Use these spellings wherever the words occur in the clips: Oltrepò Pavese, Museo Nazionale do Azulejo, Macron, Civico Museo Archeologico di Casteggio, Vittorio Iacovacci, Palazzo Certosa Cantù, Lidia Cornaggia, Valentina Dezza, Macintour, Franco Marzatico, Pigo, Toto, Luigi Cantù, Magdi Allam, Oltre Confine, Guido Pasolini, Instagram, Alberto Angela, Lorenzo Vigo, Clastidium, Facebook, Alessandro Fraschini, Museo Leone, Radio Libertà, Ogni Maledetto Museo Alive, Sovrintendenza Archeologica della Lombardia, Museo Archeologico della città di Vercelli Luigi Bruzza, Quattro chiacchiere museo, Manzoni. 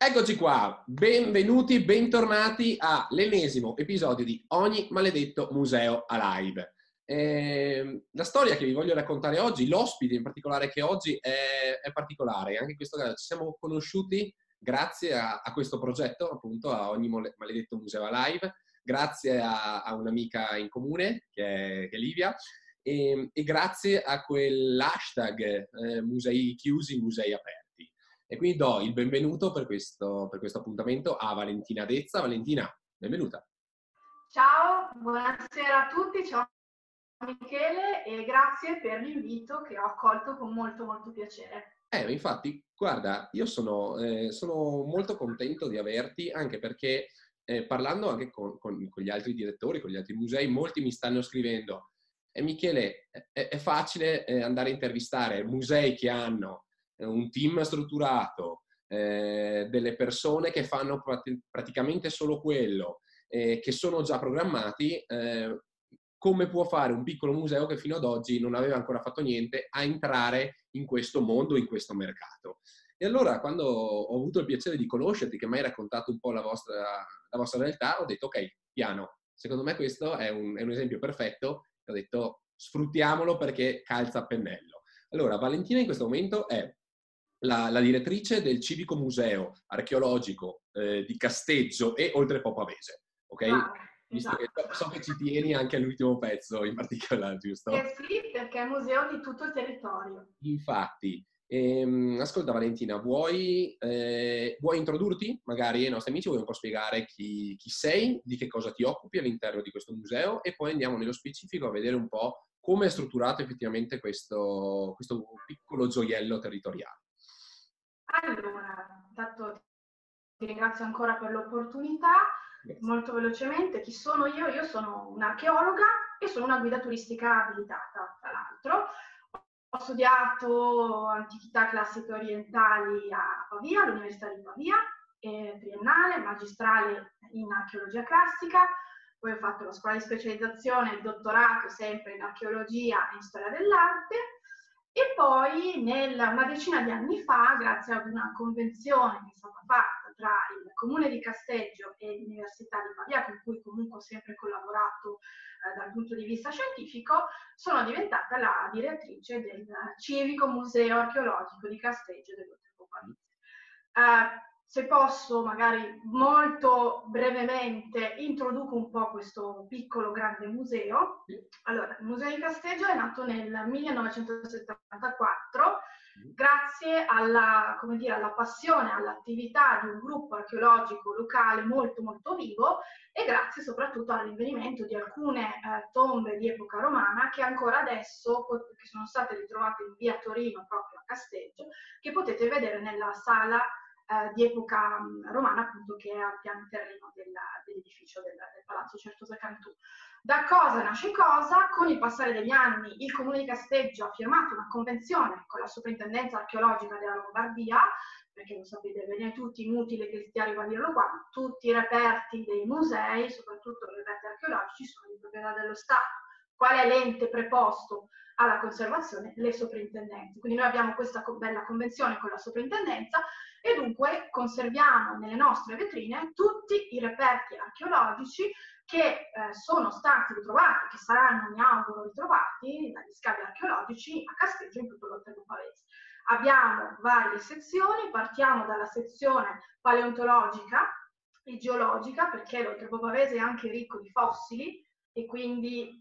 Eccoci qua, benvenuti, bentornati all'ennesimo episodio di Ogni Maledetto Museo Alive. La storia che vi voglio raccontare oggi, l'ospite in particolare che oggi è particolare, anche in questo caso ci siamo conosciuti grazie a questo progetto, appunto a Ogni Maledetto Museo Alive, grazie a un'amica in comune che è Livia e grazie a quell'hashtag musei chiusi, musei aperti. E quindi do il benvenuto per questo appuntamento a Valentina Dezza. Valentina, benvenuta. Ciao, buonasera a tutti, ciao Michele e grazie per l'invito che ho accolto con molto piacere. Infatti, guarda, io sono molto contento di averti anche perché parlando anche con gli altri direttori, con gli altri musei, molti mi stanno scrivendo Michele, è facile andare a intervistare musei che hanno un team strutturato, delle persone che fanno praticamente solo quello, che sono già programmati, come può fare un piccolo museo che fino ad oggi non aveva ancora fatto niente a entrare in questo mondo, in questo mercato. E allora quando ho avuto il piacere di conoscerti, che mi hai raccontato un po' la vostra realtà, ho detto ok, piano, secondo me questo è un esempio perfetto, ho detto sfruttiamolo perché calza a pennello. Allora, Valentina in questo momento è la direttrice del Civico Museo Archeologico di Casteggio e Oltrepò Pavese, ok? Ah, visto esatto. Che so che ci tieni anche all'ultimo pezzo in particolare, giusto? Sì, perché è un museo di tutto il territorio. Infatti. Ascolta Valentina, vuoi introdurti magari ai nostri amici, vuoi un po' spiegare chi sei, di che cosa ti occupi all'interno di questo museo e poi andiamo nello specifico a vedere un po' come è strutturato effettivamente questo piccolo gioiello territoriale. Allora, intanto ti ringrazio ancora per l'opportunità. Molto velocemente, chi sono io? Io sono un'archeologa e sono una guida turistica abilitata, tra l'altro. Ho studiato antichità classiche orientali a Pavia, all'Università di Pavia, triennale, magistrale in archeologia classica, poi ho fatto la scuola di specializzazione, il dottorato sempre in archeologia e in storia dell'arte. E poi una decina di anni fa, grazie ad una convenzione che è stata fatta tra il Comune di Casteggio e l'Università di Pavia, con cui comunque ho sempre collaborato dal punto di vista scientifico, sono diventata la direttrice del Civico Museo Archeologico di Casteggio dell'Oltrepò Pavese. Se posso, magari molto brevemente, introduco un po' questo piccolo grande museo. Allora, il Museo di Casteggio è nato nel 1974 grazie alla passione, all'attività di un gruppo archeologico locale molto vivo e grazie soprattutto all'rinvenimento di alcune tombe di epoca romana che ancora adesso, che sono state ritrovate in via Torino proprio a Casteggio, che potete vedere nella sala di epoca romana, appunto, che è al piano terreno dell'edificio del Palazzo Certosa Cantù. Da cosa nasce cosa? Con il passare degli anni il Comune di Casteggio ha firmato una convenzione con la Sovrintendenza Archeologica della Lombardia, perché lo sapete bene tutti, inutile che stia a ribadirlo qua, tutti i reperti dei musei, soprattutto i reperti archeologici, sono di proprietà dello Stato. Qual è l'ente preposto alla conservazione? Le sovrintendenze. Quindi noi abbiamo questa bella convenzione con la sovrintendenza e dunque conserviamo nelle nostre vetrine tutti i reperti archeologici che sono stati ritrovati, che saranno, mi auguro, ritrovati dagli scavi archeologici a Casteggio in tutto l'Oltrepò Pavese. Abbiamo varie sezioni, partiamo dalla sezione paleontologica e geologica, perché l'Oltrepò Pavese è anche ricco di fossili, e quindi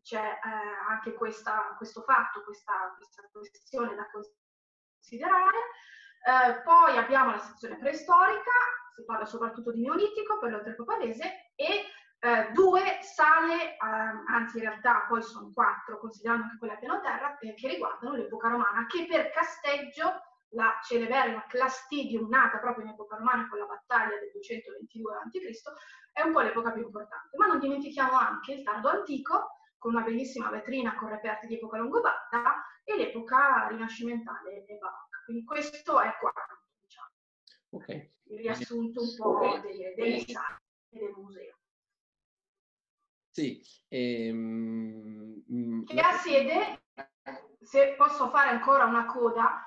c'è anche questa questione da considerare. Poi abbiamo la sezione preistorica, si parla soprattutto di Neolitico per l'Oltrepò Pavese, e due sale, anzi in realtà poi sono quattro, considerando anche quella a piano terra, che riguardano l'epoca romana, che per Casteggio, la celeberrima Clastidium, nata proprio in epoca romana con la battaglia del 222 a.C., è un po' l'epoca più importante. Ma non dimentichiamo anche il tardo antico, con una bellissima vetrina con reperti di epoca longobarda, e l'epoca rinascimentale e barocca. Quindi questo è quanto, diciamo. Okay. Il riassunto un po' delle sale del museo. Sì. Che ha sede, se posso fare ancora una coda,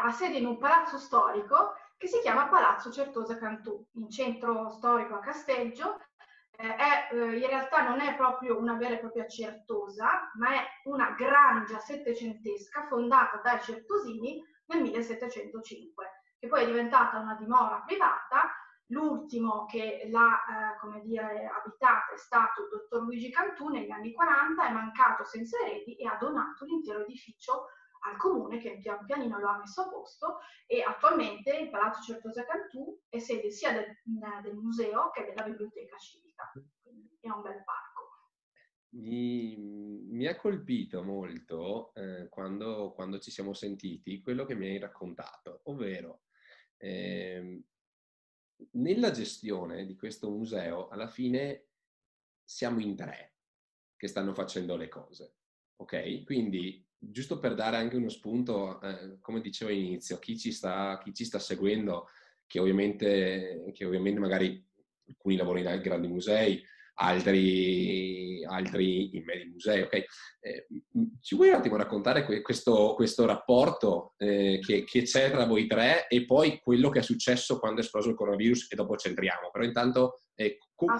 ha sede in un palazzo storico che si chiama Palazzo Certosa Cantù, in centro storico a Casteggio. In realtà non è proprio una vera e propria certosa, ma è una grangia settecentesca fondata dai certosini nel 1705, che poi è diventata una dimora privata. L'ultimo che l'ha abitata è stato il dottor Luigi Cantù negli anni 40, è mancato senza eredi e ha donato l'intero edificio al comune, che pian pianino lo ha messo a posto, e attualmente il Palazzo Certosa Cantù è sede sia del museo che della biblioteca civica, quindi è un bel parco. Mi ha colpito molto quando ci siamo sentiti quello che mi hai raccontato, ovvero nella gestione di questo museo alla fine siamo in tre che stanno facendo le cose, ok? Quindi giusto per dare anche uno spunto, come dicevo all'inizio, chi ci sta seguendo, che ovviamente magari alcuni lavorano in grandi musei, altri in medi musei, ok? Ci vuoi un attimo raccontare questo rapporto che c'è tra voi tre e poi quello che è successo quando è esploso il coronavirus, e dopo ci entriamo. Però intanto come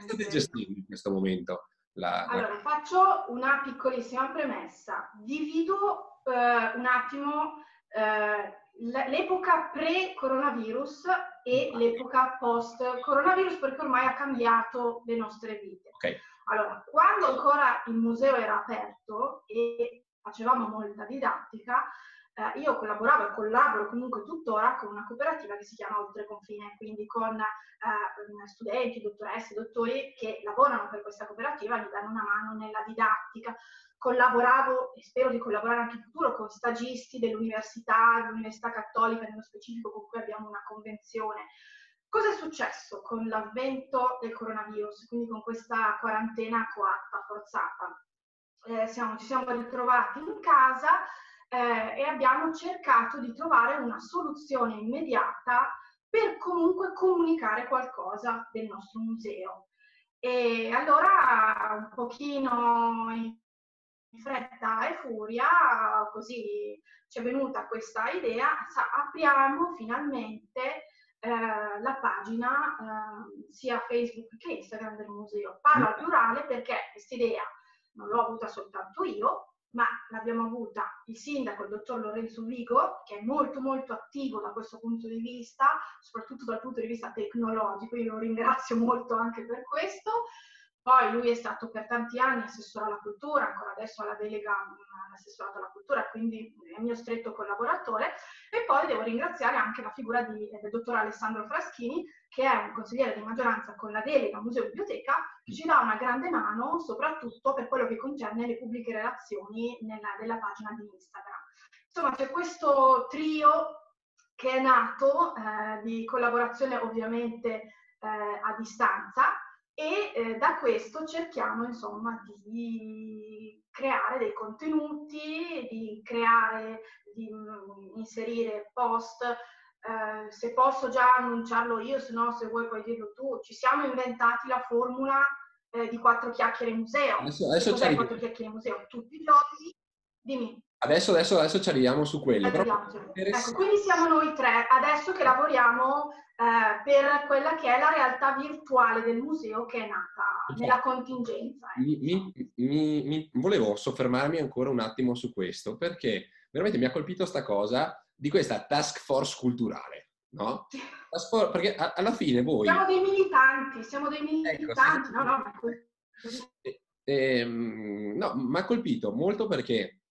state gestendo in questo momento? Allora, faccio una piccolissima premessa. Divido un attimo l'epoca pre-coronavirus e l'epoca post-coronavirus, perché ormai ha cambiato le nostre vite. Okay. Allora, quando ancora il museo era aperto e facevamo molta didattica, io collaboravo e collaboro comunque tuttora con una cooperativa che si chiama Oltre Confine, quindi con studenti, dottoresse, dottori che lavorano per questa cooperativa, mi danno una mano nella didattica. Collaboravo e spero di collaborare anche in futuro con stagisti dell'Università Cattolica nello specifico, con cui abbiamo una convenzione. Cosa è successo con l'avvento del coronavirus, quindi con questa quarantena coatta, forzata? Ci siamo ritrovati in casa e abbiamo cercato di trovare una soluzione immediata per comunque comunicare qualcosa del nostro museo. E allora, un pochino in fretta e furia, così ci è venuta questa idea: apriamo finalmente la pagina sia Facebook che Instagram del museo. Parlo al plurale perché quest'idea non l'ho avuta soltanto io, ma l'abbiamo avuta il sindaco, il dottor Lorenzo Vigo, che è molto molto attivo da questo punto di vista, soprattutto dal punto di vista tecnologico, io lo ringrazio molto anche per questo. Poi lui è stato per tanti anni assessore alla cultura, ancora adesso alla delega all'assessorato alla cultura, quindi è il mio stretto collaboratore. E poi devo ringraziare anche la figura del dottor Alessandro Fraschini, che è un consigliere di maggioranza con la delega museo e biblioteca, che ci dà una grande mano soprattutto per quello che concerne le pubbliche relazioni della pagina di Instagram. Insomma, c'è questo trio che è nato di collaborazione ovviamente a distanza, e da questo cerchiamo insomma di creare dei contenuti, di inserire post. Se posso già annunciarlo io, se no se vuoi puoi dirlo tu, ci siamo inventati la formula di Quattro chiacchiere museo. Adesso cos'è Quattro chiacchiere museo? Tutti i giorni, dimmi. Adesso ci arriviamo su quello. Ecco, quindi siamo noi tre, adesso che lavoriamo per quella che è la realtà virtuale del museo, che è nata nella contingenza. Volevo soffermarmi ancora un attimo su questo, perché veramente mi ha colpito sta cosa di questa task force culturale, no? Perché alla fine voi... Siamo dei militanti, ecco, no? No, mi ha colpito molto perché,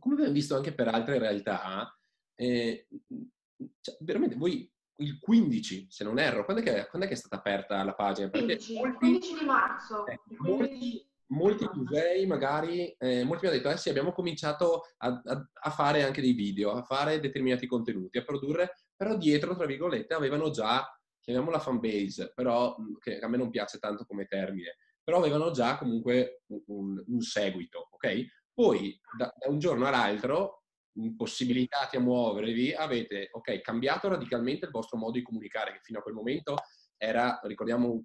come abbiamo visto anche per altre realtà, cioè, veramente voi il 15, se non erro, quando è che è stata aperta la pagina? Perché il 15 di marzo. Molti musei magari, molti mi hanno detto, sì, abbiamo cominciato a fare anche dei video, a fare determinati contenuti, a produrre, però dietro, tra virgolette, avevano già, chiamiamola fan base, però che a me non piace tanto come termine, però avevano già comunque un seguito, ok? Poi, da un giorno all'altro, impossibilitati a muovervi, avete cambiato radicalmente il vostro modo di comunicare, che fino a quel momento era, ricordiamo,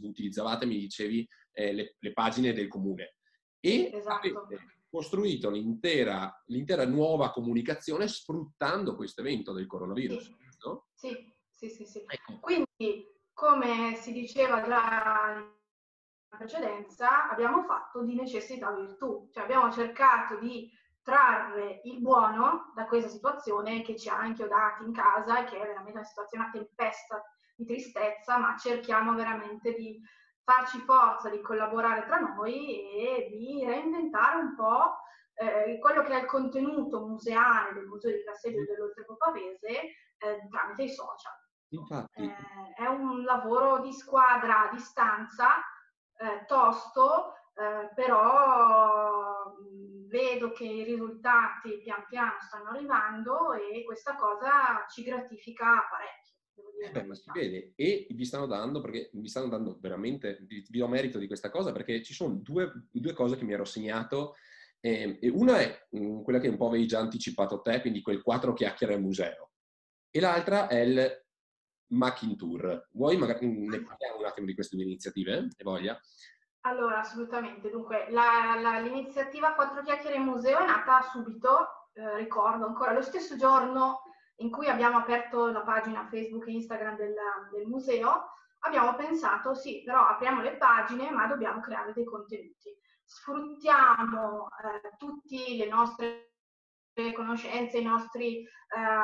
utilizzavate, mi dicevi, le pagine del comune. E esatto, avete costruito l'intera nuova comunicazione sfruttando questo evento del coronavirus. Sì. giusto? Sì, sì, sì, sì. Ecco. Quindi, come si diceva già in precedenza, abbiamo fatto di necessità virtù, cioè abbiamo cercato di trarre il buono da questa situazione che ci ha anchiodati in casa, che è veramente una situazione, una tempesta di tristezza, ma cerchiamo veramente di farci forza, di collaborare tra noi e di reinventare un po' quello che è il contenuto museale del Museo di Casteggio dell'Oltrepò Pavese tramite i social. Infatti. È un lavoro di squadra a distanza, tosto, però vedo che i risultati pian piano stanno arrivando e questa cosa ci gratifica parecchio. Beh, ma si vede, e vi stanno dando, perché vi stanno dando veramente, vi do merito di questa cosa, perché ci sono due cose che mi ero segnato, e una è quella che un po' avevi già anticipato te, quindi quel quattro chiacchiere museo, e l'altra è il Macintour. Vuoi magari ne parliamo un attimo di queste due iniziative? Hai voglia? Allora, assolutamente. Dunque, l'iniziativa Quattro chiacchiere museo è nata subito, ricordo ancora, lo stesso giorno in cui abbiamo aperto la pagina Facebook e Instagram del museo, abbiamo pensato, sì, però apriamo le pagine, ma dobbiamo creare dei contenuti. Sfruttiamo tutte le nostre conoscenze, i nostri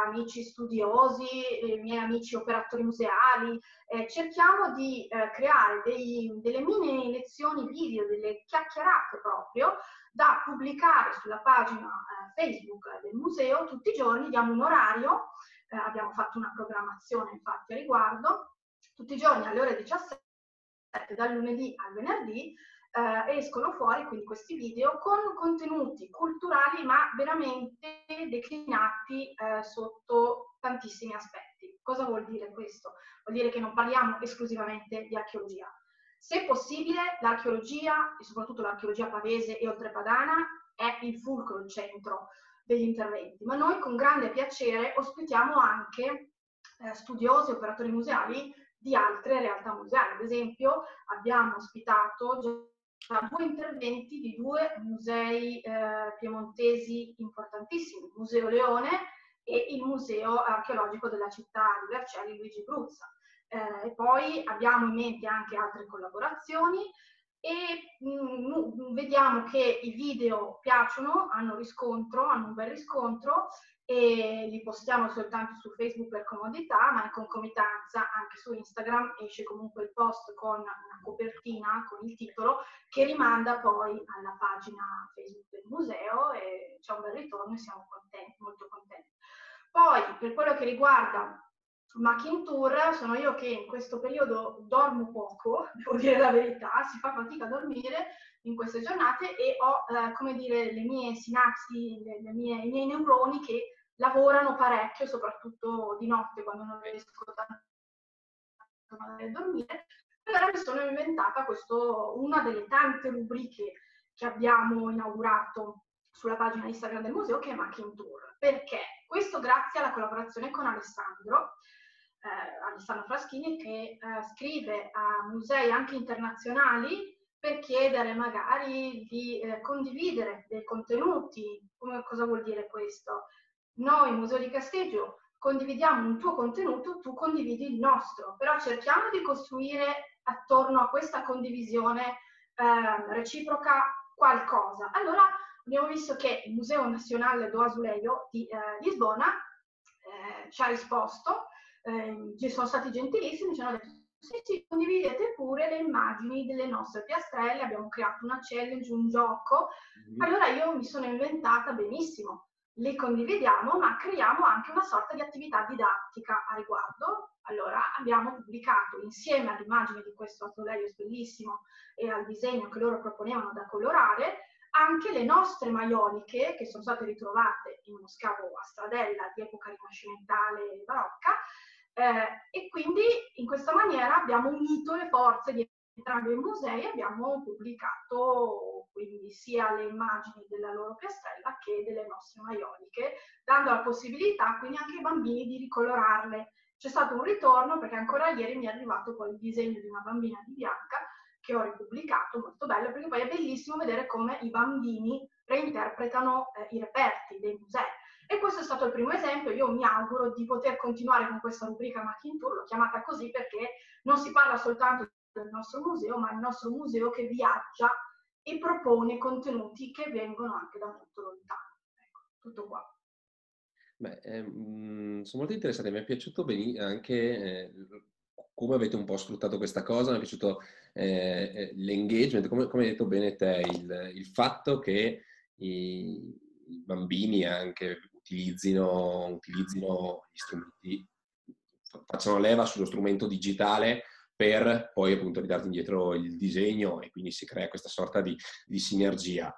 amici studiosi, i miei amici operatori museali, cerchiamo di creare delle mini lezioni video, delle chiacchierate proprio, da pubblicare sulla pagina Facebook del museo tutti i giorni. Diamo un orario, abbiamo fatto una programmazione infatti a riguardo, tutti i giorni alle ore 17, dal lunedì al venerdì, escono fuori quindi questi video con contenuti culturali, ma veramente declinati sotto tantissimi aspetti. Cosa vuol dire questo? Vuol dire che non parliamo esclusivamente di archeologia. Se possibile, l'archeologia, e soprattutto l'archeologia pavese e oltrepadana, è il fulcro, il centro degli interventi, ma noi con grande piacere ospitiamo anche studiosi, operatori museali di altre realtà museali. Ad esempio, abbiamo ospitato da due interventi di due musei piemontesi importantissimi, il Museo Leone e il Museo Archeologico della città di Vercelli Luigi Bruzza. E poi abbiamo in mente anche altre collaborazioni e vediamo che i video piacciono, hanno un bel riscontro, e li postiamo soltanto su Facebook per comodità, ma in concomitanza anche su Instagram esce comunque il post con una copertina, con il titolo, che rimanda poi alla pagina Facebook del museo, e c'è un bel ritorno e siamo contenti, molto contenti. Poi, per quello che riguarda Macintour, sono io che in questo periodo dormo poco, devo dire la verità, si fa fatica a dormire in queste giornate, e ho, come dire, le mie sinapsi, i miei neuroni che lavorano parecchio, soprattutto di notte quando non riesco tanto a dormire. Allora mi sono inventata una delle tante rubriche che abbiamo inaugurato sulla pagina Instagram del museo, che è Macintour. Perché? Questo grazie alla collaborazione con Alessandro Fraschini, che scrive a musei anche internazionali per chiedere magari di condividere dei contenuti. Cosa vuol dire questo? Noi, Museo di Casteggio, condividiamo un tuo contenuto, tu condividi il nostro, però cerchiamo di costruire attorno a questa condivisione reciproca qualcosa. Allora abbiamo visto che il Museo Nazionale do Azulejo di Lisbona ci ha risposto. Ci sono stati gentilissimi, ci hanno detto sì, condividete pure le immagini delle nostre piastrelle, abbiamo creato una challenge, un gioco. Allora io mi sono inventata, benissimo, le condividiamo, ma creiamo anche una sorta di attività didattica a riguardo. Allora abbiamo pubblicato, insieme all'immagine di questo azulejo bellissimo e al disegno che loro proponevano da colorare, anche le nostre maioliche, che sono state ritrovate in uno scavo a Stradella di epoca rinascimentale e barocca, e quindi in questa maniera abbiamo unito le forze di entrambi i musei e abbiamo pubblicato quindi sia le immagini della loro piastrella che delle nostre maioliche, dando la possibilità quindi anche ai bambini di ricolorarle. C'è stato un ritorno, perché ancora ieri mi è arrivato poi il disegno di una bambina di bianca che ho ripubblicato, molto bello, perché poi è bellissimo vedere come i bambini reinterpretano i reperti dei musei. E questo è stato il primo esempio. Io mi auguro di poter continuare con questa rubrica Macintour, l'ho chiamata così perché non si parla soltanto del nostro museo, ma il nostro museo che viaggia e propone contenuti che vengono anche da molto lontano. Ecco, tutto qua. Beh, sono molto interessante, mi è piaciuto anche come avete un po' sfruttato questa cosa, mi è piaciuto l'engagement, come hai detto bene te, il fatto che i bambini anche utilizzino gli strumenti, facciano leva sullo strumento digitale per poi appunto ridarti indietro il disegno, e quindi si crea questa sorta di sinergia.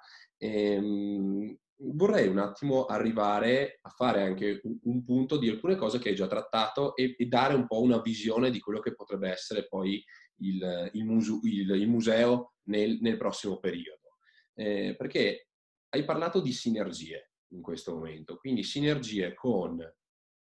Vorrei un attimo arrivare a fare anche un punto di alcune cose che hai già trattato e dare un po' una visione di quello che potrebbe essere poi il museo nel prossimo periodo. Perché hai parlato di sinergie in questo momento, quindi sinergie con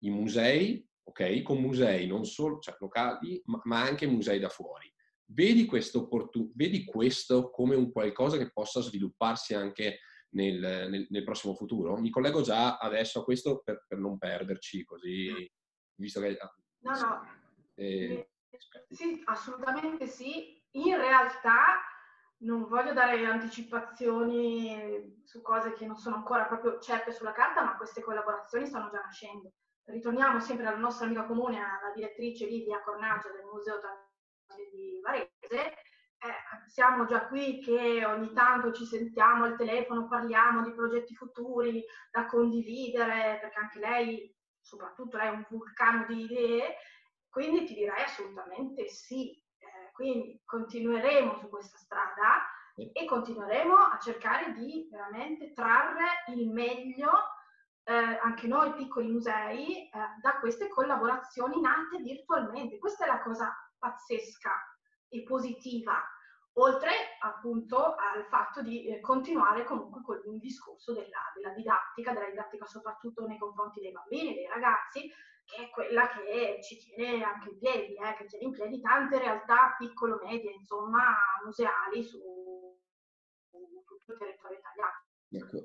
i musei, ok? Con musei non solo locali, ma anche musei da fuori. Vedi questo come un qualcosa che possa svilupparsi anche nel prossimo futuro? Mi collego già adesso a questo per non perderci, così visto che... No. Sì, assolutamente sì. In realtà non voglio dare anticipazioni su cose che non sono ancora proprio certe sulla carta, ma queste collaborazioni stanno già nascendo. Ritorniamo sempre alla nostra amica comune, alla direttrice Lidia Cornaggia del Museo di Varese. Siamo già qui che ogni tanto ci sentiamo al telefono, parliamo di progetti futuri da condividere, perché anche lei, soprattutto lei, è un vulcano di idee, quindi ti direi assolutamente sì. Quindi continueremo su questa strada e continueremo a cercare di veramente trarre il meglio, anche noi piccoli musei, da queste collaborazioni nate virtualmente. Questa è la cosa pazzesca e positiva, oltre appunto al fatto di continuare comunque con il discorso della didattica soprattutto nei confronti dei bambini, dei ragazzi, che è quella che ci tiene anche in piedi, che tiene in piedi tante realtà piccolo-medie, insomma, museali su tutto il territorio italiano. Ecco.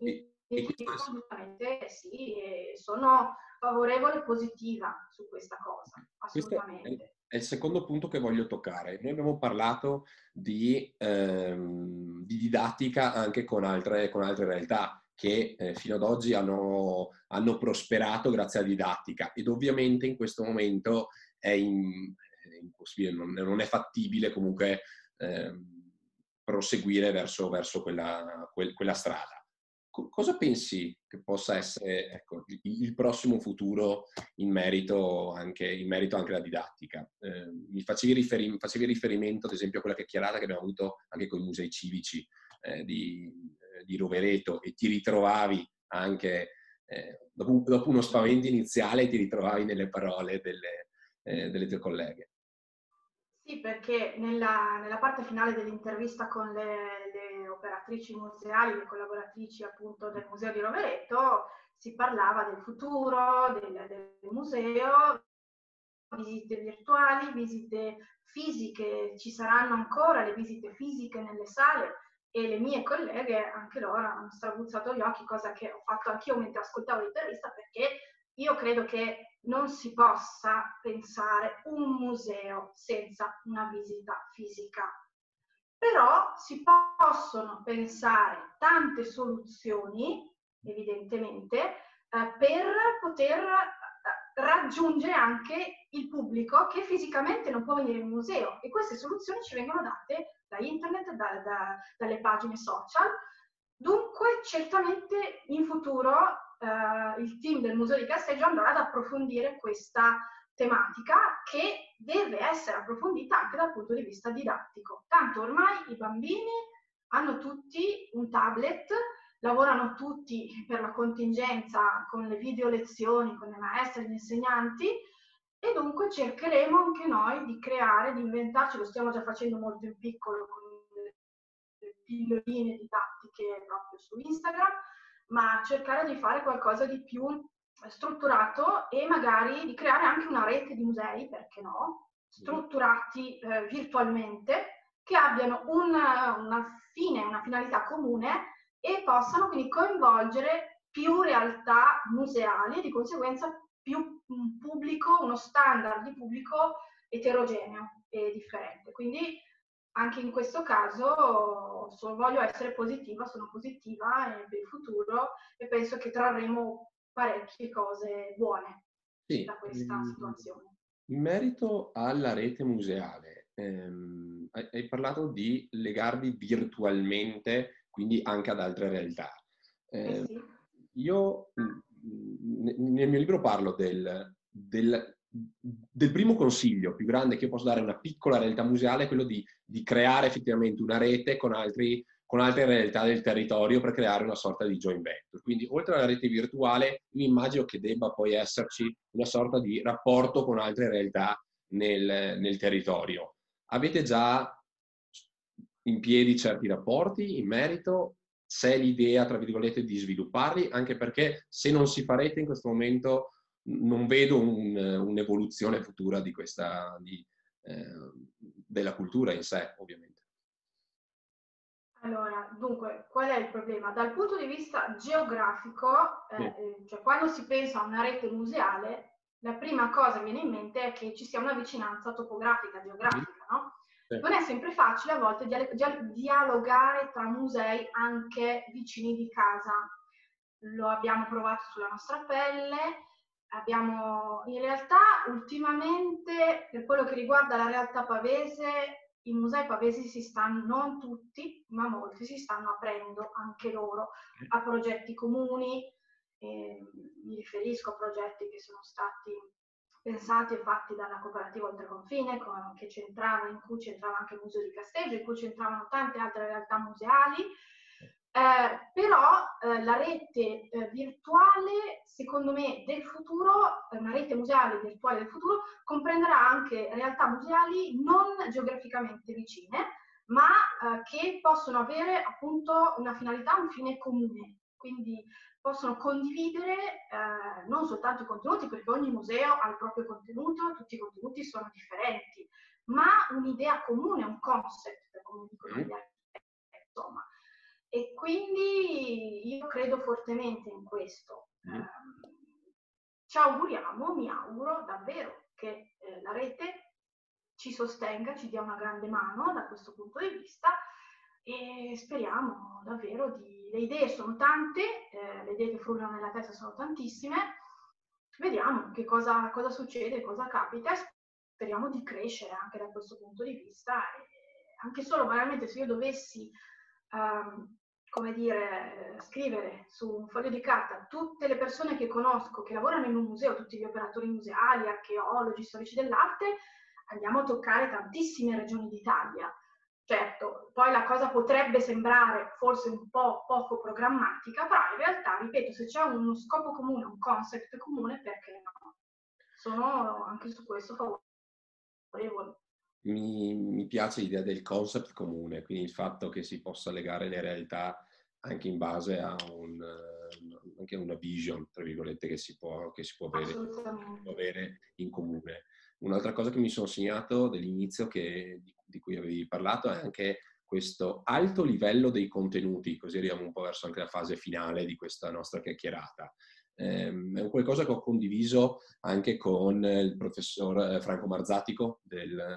Assolutamente sì, sono favorevole e positiva su questa cosa, assolutamente. Questo è il secondo punto che voglio toccare. Noi abbiamo parlato di didattica anche con altre realtà che fino ad oggi hanno prosperato grazie alla didattica, ed ovviamente in questo momento è impossibile, non è fattibile comunque proseguire verso quella strada. Cosa pensi che possa essere, ecco, il prossimo futuro in merito anche alla didattica? Mi facevi riferimento ad esempio a quella chiacchierata che abbiamo avuto anche con i musei civici di Rovereto, e ti ritrovavi anche, dopo uno spavento iniziale, ti ritrovavi nelle parole delle tue colleghe. Sì, perché nella parte finale dell'intervista con le operatrici museali, le collaboratrici appunto del Museo di Rovereto, si parlava del futuro, del museo, visite virtuali, visite fisiche, ci saranno ancora le visite fisiche nelle sale, e le mie colleghe, anche loro, hanno strabuzzato gli occhi, cosa che ho fatto anch'io mentre ascoltavo l'intervista, perché io credo che non si possa pensare un museo senza una visita fisica. Però si possono pensare tante soluzioni, evidentemente, per poter raggiungere anche il pubblico che fisicamente non può venire in museo, e queste soluzioni ci vengono date da internet, dalle pagine social. Dunque certamente in futuro il team del Museo di Casteggio andrà ad approfondire questa tematica, che deve essere approfondita anche dal punto di vista didattico. Tanto ormai i bambini hanno tutti un tablet, lavorano tutti per la contingenza con le video lezioni, con le maestre e gli insegnanti, e dunque cercheremo anche noi di creare, di inventarci, lo stiamo già facendo molto in piccolo con le pilloline didattiche proprio su Instagram, ma cercare di fare qualcosa di più strutturato e magari di creare anche una rete di musei, perché no, strutturati virtualmente, che abbiano una finalità comune e possano quindi coinvolgere più realtà museali e di conseguenza più un pubblico, uno standard di pubblico eterogeneo e differente. Quindi anche in questo caso voglio essere positiva, sono positiva per il futuro e penso che trarremo parecchie cose buone da questa situazione. In merito alla rete museale, hai parlato di legarvi virtualmente, quindi anche ad altre realtà. Io nel mio libro parlo del primo consiglio più grande che io posso dare a una piccola realtà museale, è quello di creare effettivamente una rete con altre realtà del territorio per creare una sorta di joint venture. Quindi oltre alla rete virtuale, io immagino che debba poi esserci una sorta di rapporto con altre realtà nel territorio. Avete già in piedi certi rapporti in merito? C'è l'idea, tra virgolette, di svilupparli? Anche perché se non si fa rete in questo momento non vedo un'evoluzione futura di questa, della cultura in sé, ovviamente. Allora, dunque, qual è il problema? Dal punto di vista geografico, cioè quando si pensa a una rete museale, la prima cosa che viene in mente è che ci sia una vicinanza topografica, geografica, no? Non è sempre facile a volte dialogare tra musei anche vicini di casa. Lo abbiamo provato sulla nostra pelle. In realtà ultimamente, per quello che riguarda la realtà pavese, i musei pavesi si stanno, non tutti, ma molti, si stanno aprendo anche loro a progetti comuni. Mi riferisco a progetti che sono stati pensati e fatti dalla cooperativa Oltre Confine, che c'entrava, in cui c'entrava anche il Museo di Casteggio, in cui c'entravano tante altre realtà museali. Però la rete virtuale, secondo me, del futuro, una rete museale virtuale del futuro, comprenderà anche realtà museali non geograficamente vicine, ma che possono avere appunto una finalità, un fine comune. Quindi possono condividere non soltanto i contenuti, perché ogni museo ha il proprio contenuto, tutti i contenuti sono differenti, ma un'idea comune, un concept, come dicono gli architetti, insomma. E quindi io credo fortemente in questo. Ci auguriamo, mi auguro davvero che la rete ci sostenga, ci dia una grande mano da questo punto di vista e speriamo davvero di... Le idee sono tante, le idee che frullano nella testa sono tantissime, vediamo che cosa succede, cosa capita, speriamo di crescere anche da questo punto di vista. E anche solo veramente se io dovessi... come dire, scrivere su un foglio di carta tutte le persone che conosco che lavorano in un museo, tutti gli operatori museali, archeologi, storici dell'arte, andiamo a toccare tantissime regioni d'Italia. Certo, poi la cosa potrebbe sembrare forse un po' poco programmatica, però in realtà, ripeto, se c'è uno scopo comune, un concept comune, perché no? Sono anche su questo favorevole. Mi piace l'idea del concept comune, quindi il fatto che si possa legare le realtà anche in base a anche una vision, tra virgolette, che si può avere in comune. Un'altra cosa che mi sono segnato dell'inizio di cui avevi parlato è anche questo alto livello dei contenuti, così arriviamo un po' verso anche la fase finale di questa nostra chiacchierata. È un qualcosa che ho condiviso anche con il professor Franco Marzatico, del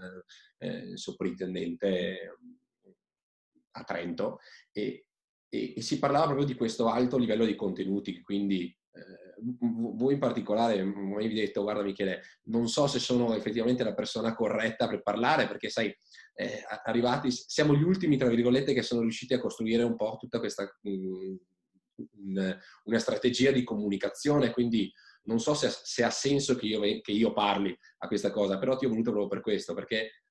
sovrintendente a Trento, e si parlava proprio di questo alto livello di contenuti. Quindi voi in particolare mi avevi detto: guarda Michele, non so se sono effettivamente la persona corretta per parlare, perché sai, siamo gli ultimi, tra virgolette, che sono riusciti a costruire un po' tutta questa... una strategia di comunicazione, quindi non so se ha senso che io parli a questa cosa, però ti ho voluto proprio per questo, perché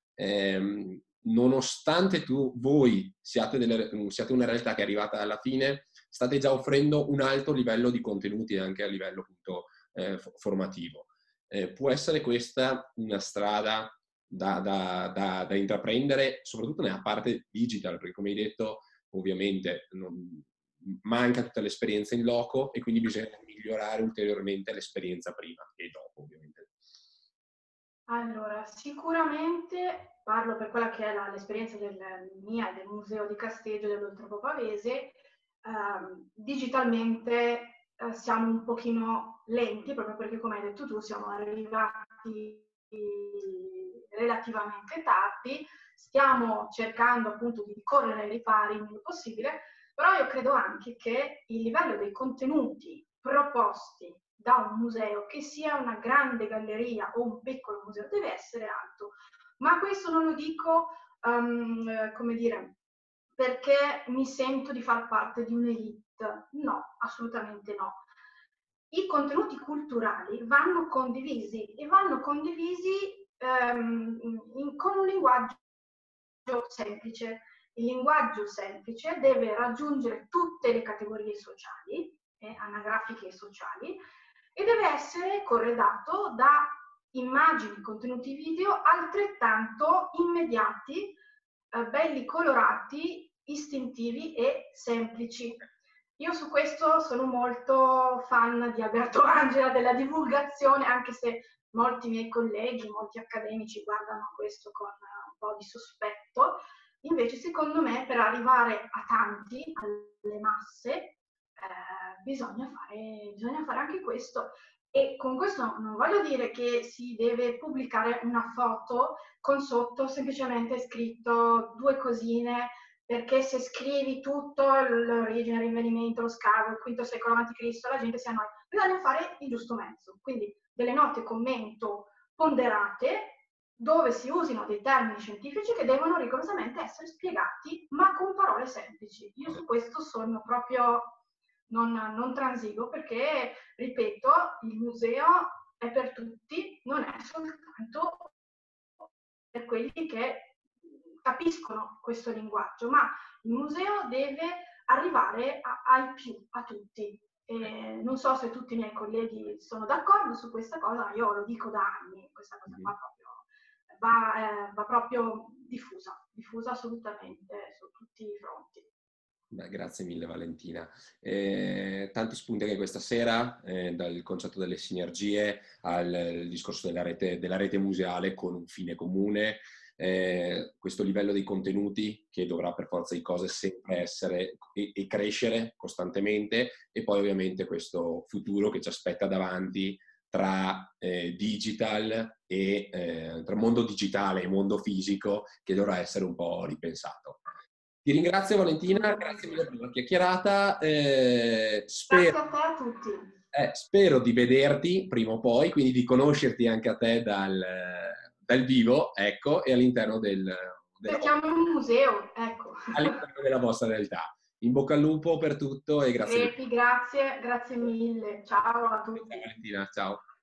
nonostante voi siate una realtà che è arrivata alla fine, state già offrendo un alto livello di contenuti anche a livello appunto formativo. Può essere questa una strada da intraprendere, soprattutto nella parte digital, perché come hai detto ovviamente manca tutta l'esperienza in loco e quindi bisogna migliorare ulteriormente l'esperienza prima e dopo, ovviamente. Allora, sicuramente parlo per quella che è l'esperienza mia e del Museo di Casteggio dell'Oltrepò Pavese. Digitalmente siamo un pochino lenti, proprio perché, come hai detto tu, siamo arrivati relativamente tardi, stiamo cercando appunto di correre ai ripari il meno possibile, però io credo anche che il livello dei contenuti proposti da un museo, che sia una grande galleria o un piccolo museo, deve essere alto. Ma questo non lo dico, come dire, perché mi sento di far parte di un'elite. No, assolutamente no. I contenuti culturali vanno condivisi, e vanno condivisi con un linguaggio semplice. Il linguaggio semplice deve raggiungere tutte le categorie sociali, anagrafiche e sociali, e deve essere corredato da immagini, contenuti video altrettanto immediati, belli colorati, istintivi e semplici. Io su questo sono molto fan di Alberto Angela, della divulgazione, anche se molti miei colleghi, molti accademici guardano questo con un po' di sospetto. Invece, secondo me, per arrivare a tanti, alle masse, bisogna fare anche questo. E con questo non voglio dire che si deve pubblicare una foto con sotto semplicemente scritto due cosine, perché se scrivi tutto, l'origine, il rinvenimento, lo scavo, il V secolo a.C., la gente si annoia. Bisogna fare il giusto mezzo, quindi delle note commento ponderate, dove si usino dei termini scientifici che devono rigorosamente essere spiegati, ma con parole semplici. Io su questo sono proprio... Non transigo, perché, ripeto, il museo è per tutti, non è soltanto per quelli che capiscono questo linguaggio, ma il museo deve arrivare ai più, a tutti. E non so se tutti i miei colleghi sono d'accordo su questa cosa, io lo dico da anni, questa cosa qua proprio va proprio diffusa assolutamente su tutti i fronti. Beh, grazie mille Valentina. Tanti spunti anche questa sera, dal concetto delle sinergie al discorso della rete museale con un fine comune, questo livello dei contenuti che dovrà per forza di cose sempre essere e crescere costantemente, e poi ovviamente questo futuro che ci aspetta davanti tra digital e tra mondo digitale e mondo fisico, che dovrà essere un po' ripensato. Ti ringrazio Valentina, grazie mille per la chiacchierata. Grazie a te a tutti. Spero di vederti prima o poi, quindi di conoscerti anche a te dal vivo, ecco, e all'interno del museo, ecco. All'interno della vostra realtà. In bocca al lupo per tutto e grazie. Grazie mille. Ciao a tutti. Ciao Valentina, ciao.